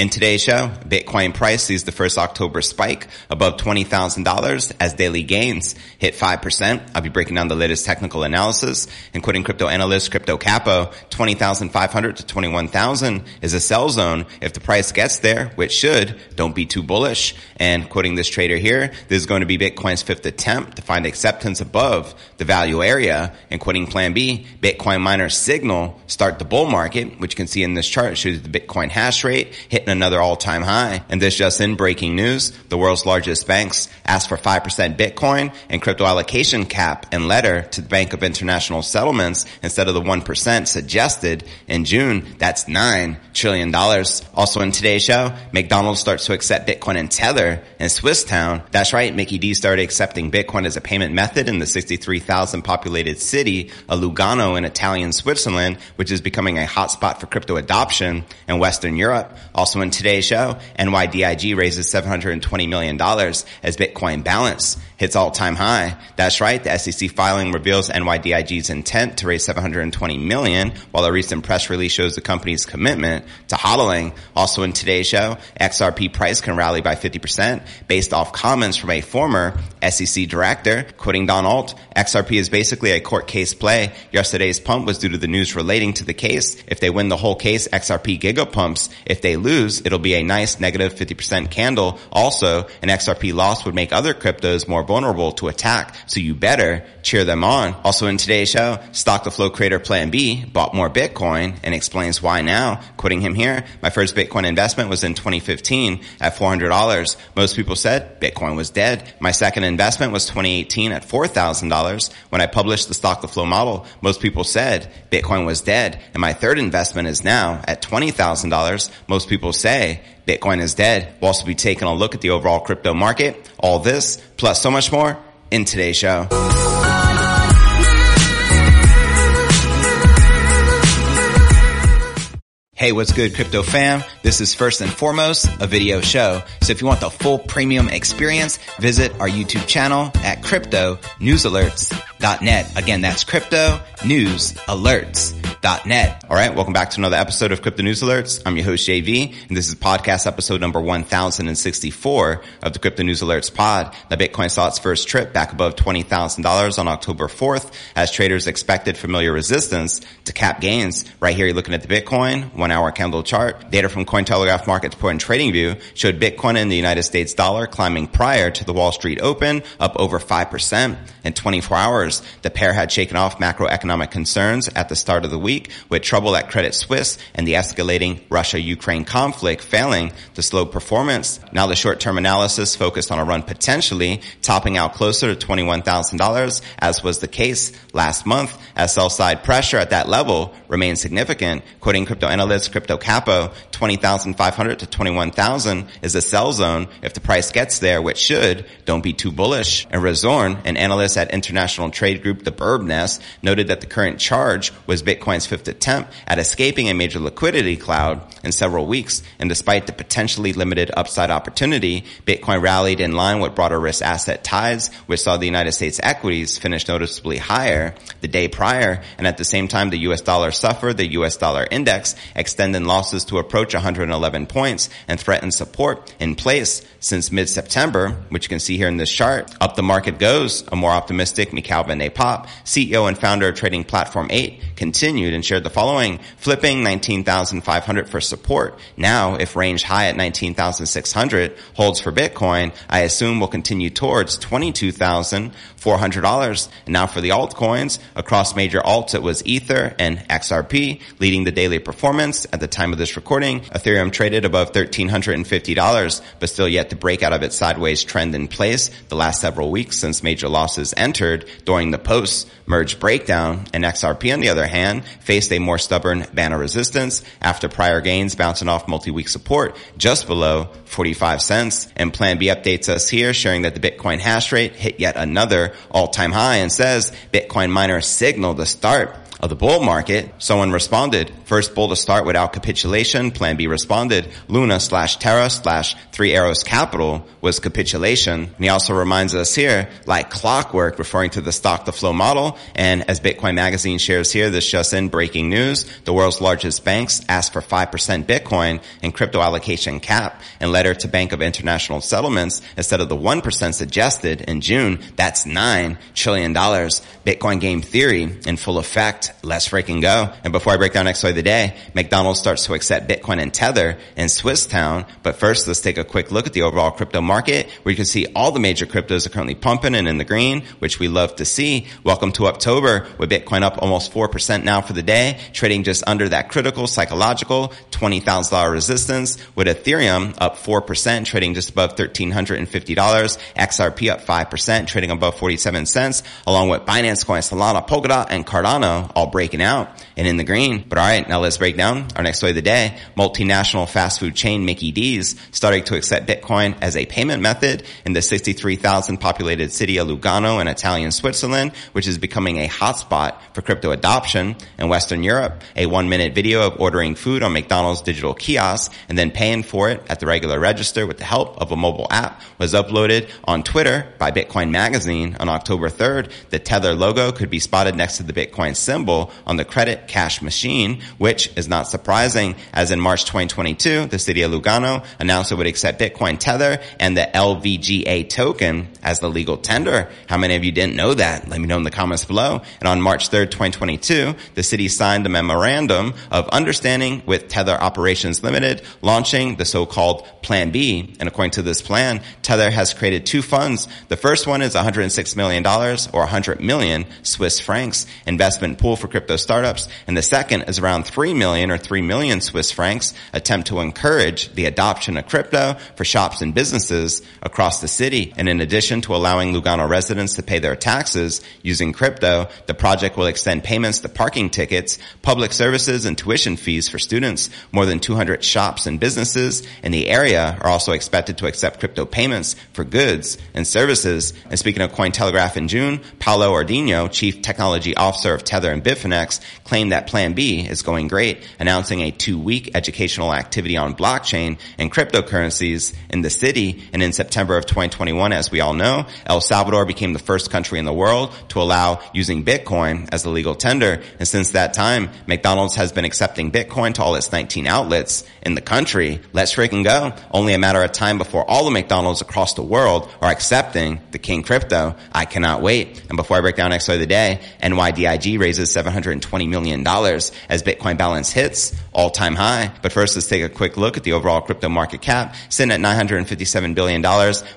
In today's show, Bitcoin price sees the first October spike above $20,000 as daily gains hit 5%. I'll be breaking down the latest technical analysis, including crypto analyst CryptoCapo. 20,500 to 21,000 is a sell zone. If the price gets there, which should, don't be too bullish. And quoting this trader here, this is going to be Bitcoin's fifth attempt to find acceptance above the value area. And quoting Plan B, Bitcoin miners signal start the bull market, which you can see in this chart, shows the Bitcoin hash rate hitting another all-time high. And this just in, breaking news, the world's largest banks asked for 5% Bitcoin and crypto allocation cap and letter to the Bank of International Settlements instead of the 1% suggested in June. That's $9 trillion. Also in today's show, McDonald's starts to accept Bitcoin and Tether in Swisstown. That's right, Mickey D started accepting Bitcoin as a payment method in the 63,000 populated city of Lugano in Italian Switzerland, which is becoming a hotspot for crypto adoption in Western Europe. Also in today's show, NYDIG raises $720 million as Bitcoin balance hits all-time high. That's right, the SEC filing reveals NYDIG's intent to raise $720 million, while a recent press release shows the company's commitment to hodling. Also in today's show, XRP price can rally by 50% based off comments from a former SEC director. Quoting Don Alt, XRP is basically a court case play. Yesterday's pump was due to the news relating to the case. If they win the whole case, XRP gigapumps. If they lose, it'll be a nice negative 50% candle. Also, an XRP loss would make other cryptos more vulnerable to attack, so you better cheer them on. Also in today's show, Stock to Flow creator Plan B bought more Bitcoin and explains why now. Quoting him here, my first Bitcoin investment was in 2015 at $400. Most people said Bitcoin was dead. My second investment was 2018 at $4,000. When I published the Stock to Flow model, most people said Bitcoin was dead. And my third investment is now at $20,000. Most people say Bitcoin is dead. We'll also be taking a look at the overall crypto market. All this, plus so much more in today's show. Hey, what's good, crypto fam? This is first and foremost a video show. So if you want the full premium experience, visit our YouTube channel at cryptonewsalerts.net. Again, that's cryptonewsalerts.net. All right, welcome back to another episode of Crypto News Alerts. I'm your host, JV, and this is podcast episode number 1064 of the Crypto News Alerts pod. Now, Bitcoin saw its first trip back above $20,000 on October 4th as traders expected familiar resistance to cap gains. Right here, you're looking at the Bitcoin 1-hour candle chart. Data from Cointelegraph Marketsport and TradingView showed Bitcoin and the United States dollar climbing prior to the Wall Street Open, up over 5% in 24 hours. The pair had shaken off macroeconomic concerns at the start of the week, with trouble at Credit Suisse and the escalating Russia-Ukraine conflict failing to slow performance. Now the short-term analysis focused on a run potentially topping out closer to $21,000, as was the case last month, as sell-side pressure at that level remains significant. Quoting crypto analyst CryptoCapo, 20,500 to 21,000 is a sell zone. If the price gets there, which should, don't be too bullish. And Razorn, an analyst at International Trade Group, The Burb Nest, noted that the current charge was Bitcoin's fifth attempt at escaping a major liquidity cloud in several weeks. And despite the potentially limited upside opportunity, Bitcoin rallied in line with broader risk asset tides, which saw the United States equities finish noticeably higher the day prior. And at the same time, the U.S. dollar suffered, the U.S. dollar index extending losses to approach 111 points and threatened support in place since mid-September, which you can see here in this chart. Up the market goes. A more optimistic Mikhail Van Nepop, CEO and founder of trading platform Eight, continued and shared the following: flipping 19,500 for support. Now, if range high at 19,600 holds for Bitcoin, I assume we'll continue towards $22,400. And now for the altcoins. Across major alts, it was Ether and XRP leading the daily performance. At the time of this recording, Ethereum traded above $1,350, but still yet to break out of its sideways trend in place the last several weeks since major losses entered during the post-merge breakdown. And XRP, on the other hand, faced a more stubborn banner resistance after prior gains bouncing off multi-week support just below 45 cents. And Plan B updates us here, sharing that the Bitcoin hash rate hit yet another all-time high and says Bitcoin miners signal the start of the bull market, someone responded. First bull to start without capitulation, Plan B responded. Luna/Terra/Three Arrows Capital was capitulation. And he also reminds us here, like clockwork, referring to the stock to flow model. And as Bitcoin Magazine shares here, this just in, breaking news, the world's largest banks asked for 5% Bitcoin and crypto allocation cap, and letter to Bank of International Settlements, instead of the 1% suggested in June, that's $9 trillion. Bitcoin game theory in full effect. Let's freaking go. And before I break down next story of the day, McDonald's starts to accept Bitcoin and Tether in Swiss Town. But first, let's take a quick look at the overall crypto market, where you can see all the major cryptos are currently pumping and in the green, which we love to see. Welcome to October, with Bitcoin up almost 4% now for the day, trading just under that critical psychological $20,000 resistance, with Ethereum up 4%, trading just above $1,350. XRP up 5%, trading above 47 cents, along with Binance Coin, Solana, Polkadot, and Cardano all breaking out and in the green. But all right, now let's break down our next story of the day. Multinational fast food chain Mickey D's starting to accept Bitcoin as a payment method in the 63,000 populated city of Lugano in Italian Switzerland, which is becoming a hotspot for crypto adoption in Western Europe. A 1-minute video of ordering food on McDonald's digital kiosk and then paying for it at the regular register with the help of a mobile app was uploaded on Twitter by Bitcoin Magazine on October 3rd. The Tether logo could be spotted next to the Bitcoin symbol on the credit cash machine, which is not surprising, as in March 2022, the city of Lugano announced it would accept Bitcoin, Tether, and the LVGA token as the legal tender. How many of you didn't know that? Let me know in the comments below. And on March 3rd, 2022, the city signed a memorandum of understanding with Tether Operations Limited, launching the so-called Plan B. And according to this plan, Tether has created two funds. The first one is $106 million or 100 million Swiss francs investment pool for crypto startups. And the second is around 3 million or 3 million Swiss francs attempt to encourage the adoption of crypto for shops and businesses across the city. And in addition to allowing Lugano residents to pay their taxes using crypto, the project will extend payments to parking tickets, public services, and tuition fees for students. More than 200 shops and businesses in the area are also expected to accept crypto payments for goods and services. And speaking of Cointelegraph in June, Paolo Ordino, Chief Technology Officer of Tether and Bitfinex, claimed that Plan B is going great, announcing a 2-week educational activity on blockchain and cryptocurrencies in the city. And in September of 2021, as we all know, El Salvador became the first country in the world to allow using Bitcoin as the legal tender. And since that time, McDonald's has been accepting Bitcoin to all its 19 outlets in the country. Let's freaking go. Only a matter of time before all the McDonald's across the world are accepting the King Crypto. I cannot wait. And before I break down next story of the day, NYDIG raises $720 million as Bitcoin balance hits all-time high. But first, let's take a quick look at the overall crypto market cap, sitting at $957 billion,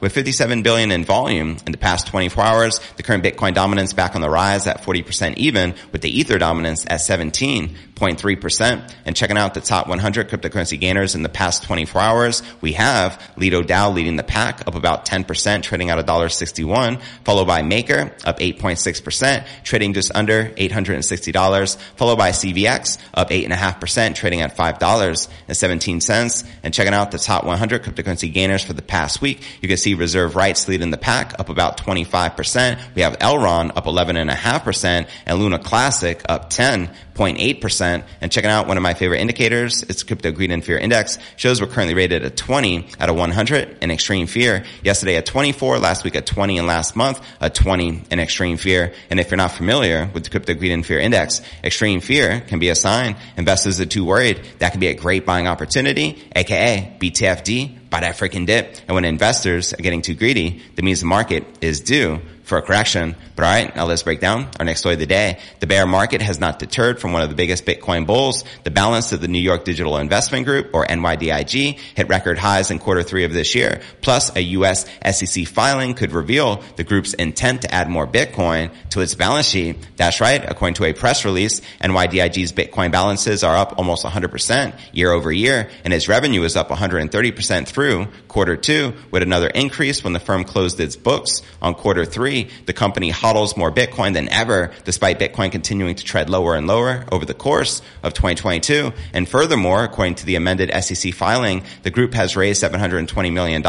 with $57 billion in volume. In the past 24 hours, the current Bitcoin dominance back on the rise at 40% even, with the Ether dominance at 17.3%. And checking out the top 100 cryptocurrency gainers in the past 24 hours, we have Lido DAO leading the pack up about 10%, trading at $1.61, followed by Maker up 8.6%, trading just under $860, followed by CVX up 8.5%, trading at $5.17. And checking out the top 100 cryptocurrency gainers for the past week, you can see Reserve Rights leading the pack up about 25%. We have Elrond up 11.5% and Luna Classic up 10.8%. And checking out one of my favorite indicators, it's Crypto Greed and Fear Index, shows we're currently rated at 20 out of 100 in extreme fear. Yesterday at 24, last week at 20, and last month at 20 in extreme fear. And if you're not familiar with the Crypto Greed and Fear Index, extreme fear can be a sign investors are too worried. That can be a great buying opportunity, aka BTFD, buy that freaking dip. And when investors are getting too greedy, that means the market is due for a correction. But all right, now let's break down our next story of the day. The bear market has not deterred from one of the biggest Bitcoin bulls. The balance of the New York Digital Investment Group, or NYDIG, hit record highs in Q3 of this year. Plus, a U.S. SEC filing could reveal the group's intent to add more Bitcoin to its balance sheet. That's right. According to a press release, NYDIG's Bitcoin balances are up almost 100% year over year, and its revenue is up 130% through Q2, with another increase when the firm closed its books on Q3. 2023. The company hodls more Bitcoin than ever, despite Bitcoin continuing to tread lower and lower over the course of 2022. And furthermore, according to the amended SEC filing, the group has raised $720 million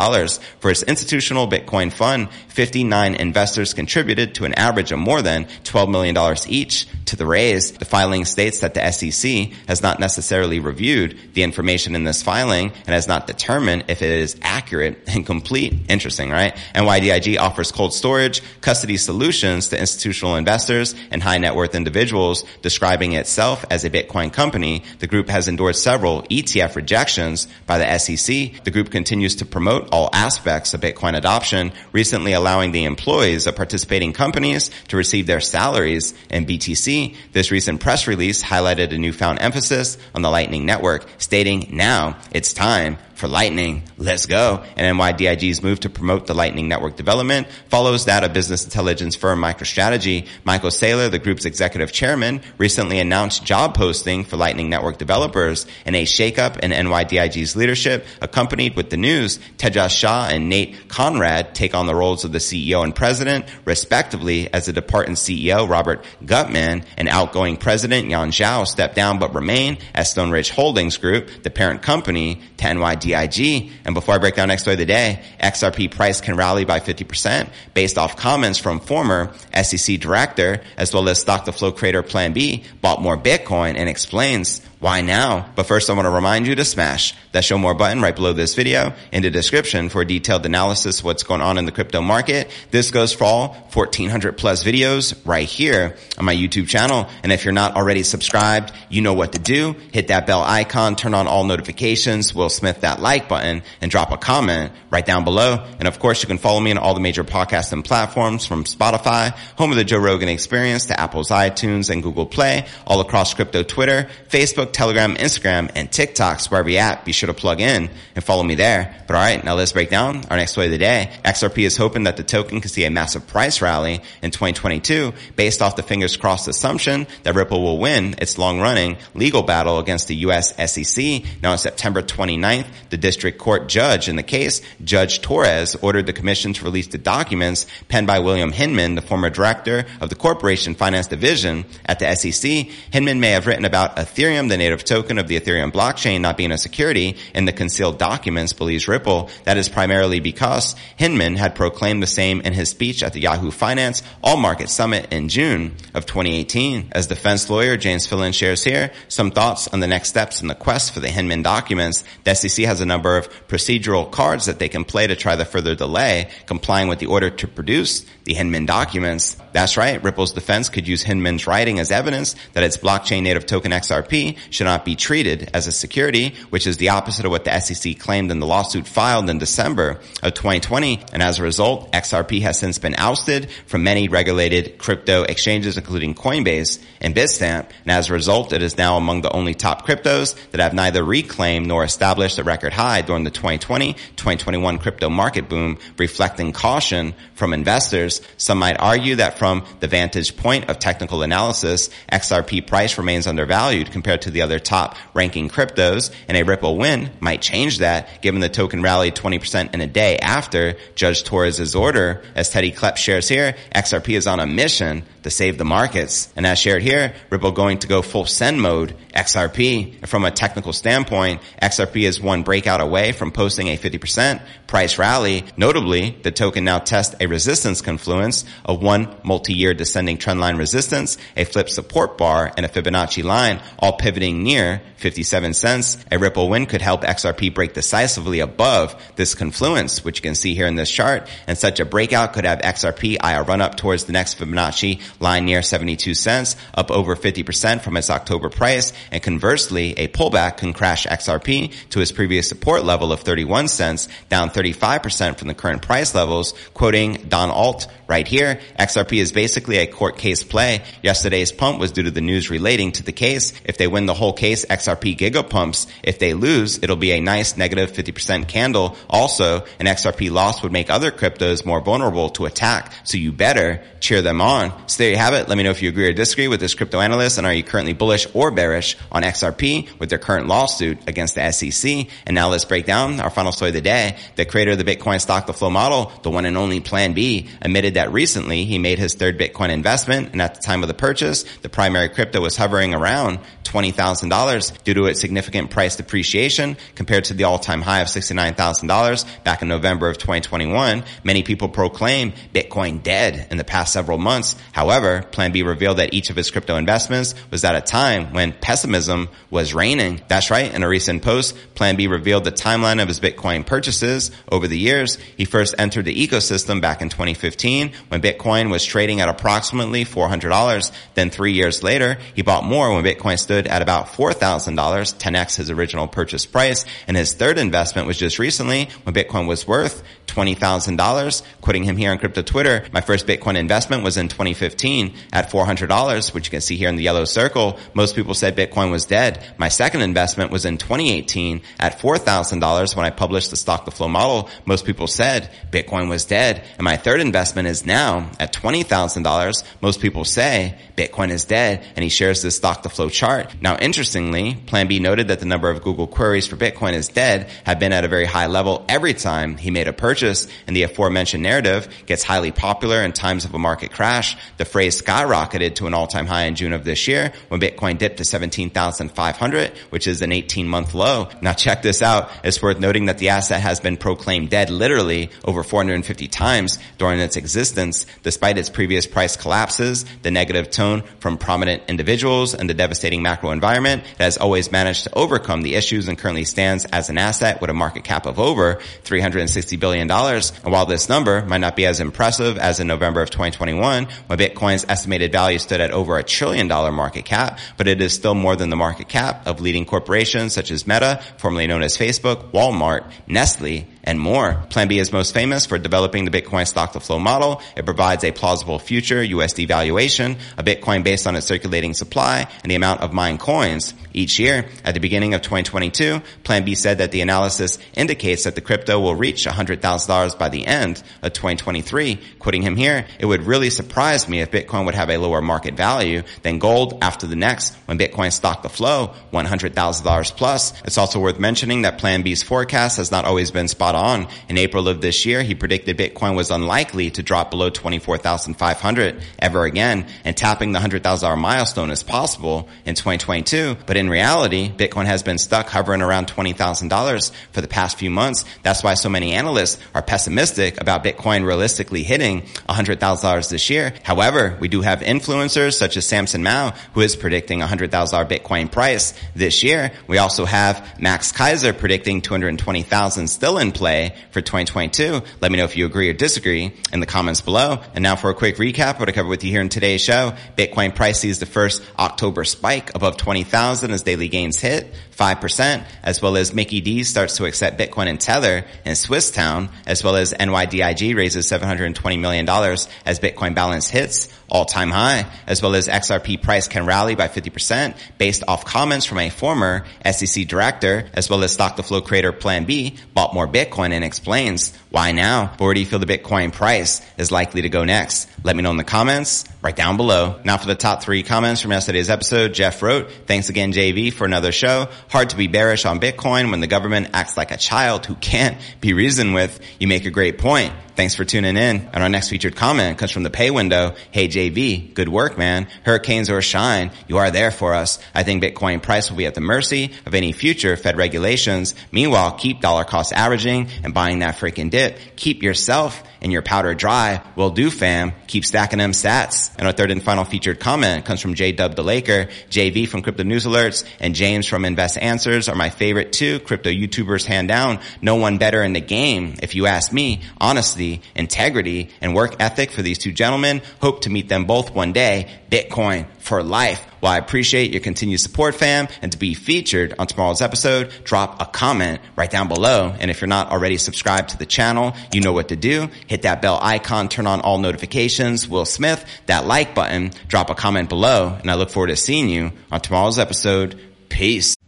for its institutional Bitcoin fund. 59 investors contributed to an average of more than $12 million each to the raise. The filing states that the SEC has not necessarily reviewed the information in this filing and has not determined if it is accurate and complete. Interesting, right? NYDIG offers cold storage, custody solutions to institutional investors and high net worth individuals. Describing itself as a Bitcoin company, the group has endorsed several ETF rejections by the SEC. The group continues to promote all aspects of Bitcoin adoption, recently allowing the employees of participating companies to receive their salaries in BTC. This recent press release highlighted a newfound emphasis on the Lightning Network, stating, "Now it's time for Lightning, let's go." And NYDIG's move to promote the Lightning Network development follows that of business intelligence firm MicroStrategy. Michael Saylor, the group's executive chairman, recently announced job posting for Lightning Network developers in a shakeup in NYDIG's leadership. Accompanied with the news, Tejas Shah and Nate Conrad take on the roles of the CEO and president, respectively, as the departing CEO, Robert Gutman, and outgoing president, Yan Zhao, step down but remain as Stone Ridge Holdings Group, the parent company to NYDIG. And before I break down next story of the day, XRP price can rally by 50% based off comments from former SEC director as well as stock-to-flow creator Plan B bought more Bitcoin and explains why now. But first, I want to remind you to smash that show more button right below this video in the description for a detailed analysis of what's going on in the crypto market. This goes for all 1,400 plus videos right here on my YouTube channel. And if you're not already subscribed, you know what to do. Hit that bell icon, turn on all notifications. Will Smith that like button and drop a comment right down below. And of course, you can follow me on all the major podcasting platforms, from Spotify, home of the Joe Rogan Experience, to Apple's iTunes and Google Play, all across crypto Twitter, Facebook, Telegram, Instagram, and TikToks. Wherever you're at, be sure to plug in and follow me there. But all right, now let's break down our next story of the day. XRP is hoping that the token can see a massive price rally in 2022 based off the fingers crossed assumption that Ripple will win its long-running legal battle against the U.S. SEC. Now on September 29th, the district court judge in the case, Judge Torres, ordered the commission to release the documents penned by William Hinman, the former director of the Corporation Finance Division at the SEC. Hinman may have written about Ethereum, the native token of the Ethereum blockchain, not being a security in the concealed documents, believes Ripple. That is primarily because Hinman had proclaimed the same in his speech at the Yahoo Finance All Market Summit in June of 2018. As defense lawyer James Fillin shares here some thoughts on the next steps in the quest for the Hinman documents, the SEC has a number of procedural cards that they can play to try to further delay complying with the order to produce the Hinman documents. That's right, Ripple's defense could use Hinman's writing as evidence that its blockchain native token XRP should not be treated as a security, which is the opposite of what the SEC claimed in the lawsuit filed in December of 2020. And as a result, XRP has since been ousted from many regulated crypto exchanges, including Coinbase and Bitstamp. And as a result, it is now among the only top cryptos that have neither reclaimed nor established a record high during the 2020-2021 crypto market boom, reflecting caution from investors. Some might argue that from the vantage point of technical analysis, XRP price remains undervalued compared to the other top ranking cryptos, and a Ripple win might change that, given the token rallied 20% in a day after Judge Torres' order. As Teddy Klepp shares here, XRP is on a mission to save the markets. And as shared here, Ripple going to go full send mode XRP. From a technical standpoint, XRP is one breakout away from posting a 50% price rally. Notably, the token now tests a resistance confluence of one multi-year descending trendline resistance, a flip support bar, and a Fibonacci line, all pivoting near 57 cents. A Ripple win could help XRP break decisively above this confluence, which you can see here in this chart, and such a breakout could have XRP IR run up towards the next Fibonacci line near 72 cents, up over 50% from its October price, and conversely, a pullback can crash XRP to its previous support level of 31 cents, down 35% from the current price levels. Quoting Don Alt right here, XRP is basically a court case play. Yesterday's pump was due to the news relating to the case. If they win the whole case, XRP gigapumps. If they lose, it'll be a nice negative 50% candle. Also, an XRP loss would make other cryptos more vulnerable to attack, so you better cheer them on. there you have it. Let me know if you agree or disagree with this crypto analyst, and are you currently bullish or bearish on XRP with their current lawsuit against the SEC? And now let's break down our final story of the day. The creator of the Bitcoin stock to flow model, the one and only Plan B, admitted that recently he made his third Bitcoin investment, and at the time of the purchase, the primary crypto was hovering around $20,000 due to its significant price depreciation compared to the all-time high of $69,000 back in November of 2021. Many people proclaim Bitcoin dead in the past several months. However, Plan B revealed that each of his crypto investments was at a time when pessimism was reigning. That's right. In a recent post, Plan B revealed the timeline of his Bitcoin purchases over the years. He first entered the ecosystem back in 2015 when Bitcoin was trading at approximately $400. Then 3 years later, he bought more when Bitcoin stood at about $4,000, 10x his original purchase price. And his third investment was just recently when Bitcoin was worth $20,000. Quoting him here on Crypto Twitter, "My first Bitcoin investment was in 2015 at $400, which you can see here in the yellow circle. Most people said Bitcoin was dead. My second investment was in 2018 at $4,000 when I published the stock to flow model. Most people said Bitcoin was dead. And my third investment is now at $20,000. Most people say Bitcoin is dead." And he shares this stock to flow chart. Now, interestingly, Plan B noted that the number of Google queries for Bitcoin is dead have been at a very high level every time he made a purchase, and the aforementioned narrative gets highly popular in times of a market crash. The phrase skyrocketed to an all-time high in June of this year when Bitcoin dipped to 17,500, which is an 18-month low. Now check this out. It's worth noting that the asset has been proclaimed dead literally over 450 times during its existence. Despite its previous price collapses, the negative tone from prominent individuals, and the devastating macro environment, it has always managed to overcome the issues and currently stands as an asset with a market cap of over $360 billion. And while this number might not be as impressive as in November of 2021, when Bitcoin's estimated value stood at over $1 trillion market cap, but it is still more than the market cap of leading corporations such as Meta, formerly known as Facebook, Walmart, Nestle, and more. Plan B is most famous for developing the Bitcoin stock to flow model. It provides a plausible future USD valuation of Bitcoin based on its circulating supply and the amount of mined coins each year. At the beginning of 2022, Plan B said that the analysis indicates that the crypto will reach $100,000 by the end of 2023. Quoting him here, "It would really surprise me if Bitcoin would have a lower market value than gold after the next when Bitcoin stock to flow $100,000 plus." It's also worth mentioning that Plan B's forecast has not always been spot on. In April of this year, he predicted Bitcoin was unlikely to drop below 24,500 ever again, and tapping the $100,000 milestone is possible in 2022. But in reality, Bitcoin has been stuck hovering around $20,000 for the past few months. That's why so many analysts are pessimistic about Bitcoin realistically hitting $100,000 this year. However, we do have influencers such as Samson Mao, who is predicting $100,000 Bitcoin price this year. We also have Max Kaiser predicting $220,000 still in play for 2022. Let me know if you agree or disagree in the comments below. And now for a quick recap, what I covered with you here in today's show. Bitcoin price sees the first October spike above 20,000 as daily gains hit 5%, as well as Mickey D starts to accept Bitcoin and Tether in Swiss Town, as well as NYDIG raises $720 million as Bitcoin balance hits all-time high, as well as XRP price can rally by 50% based off comments from a former SEC director, as well as stock to flow creator Plan B bought more Bitcoin and explains why now. But where do you feel the Bitcoin price is likely to go next? Let me know in the comments right down below. Now for the top three comments from yesterday's episode, Jeff wrote, "Thanks again, JV, for another show. Hard to be bearish on Bitcoin when the government acts like a child who can't be reasoned with. You make a great point. Thanks for tuning in." And our next featured comment comes from the pay window. "Hey JV, good work, man. Hurricanes or shine, you are there for us. I think Bitcoin price will be at the mercy of any future Fed regulations. Meanwhile, keep dollar cost averaging and buying that freaking dip. Keep yourself and your powder dry. Will do, fam. Keep stacking them sats." And our third and final featured comment comes from J-Dub the Laker. "JV from Crypto News Alerts and James from Invest Answers are my favorite two crypto YouTubers hand down. No one better in the game, if you ask me. Honestly, integrity and work ethic for these two gentlemen. Hope to meet them both one day. Bitcoin for life." Well, I appreciate your continued support, fam. And to be featured on tomorrow's episode, drop a comment right down below. And if you're not already subscribed to the channel, you know what to do. Hit that bell icon, turn on all notifications. Will Smith, that like button, drop a comment below. And I look forward to seeing you on tomorrow's episode. Peace.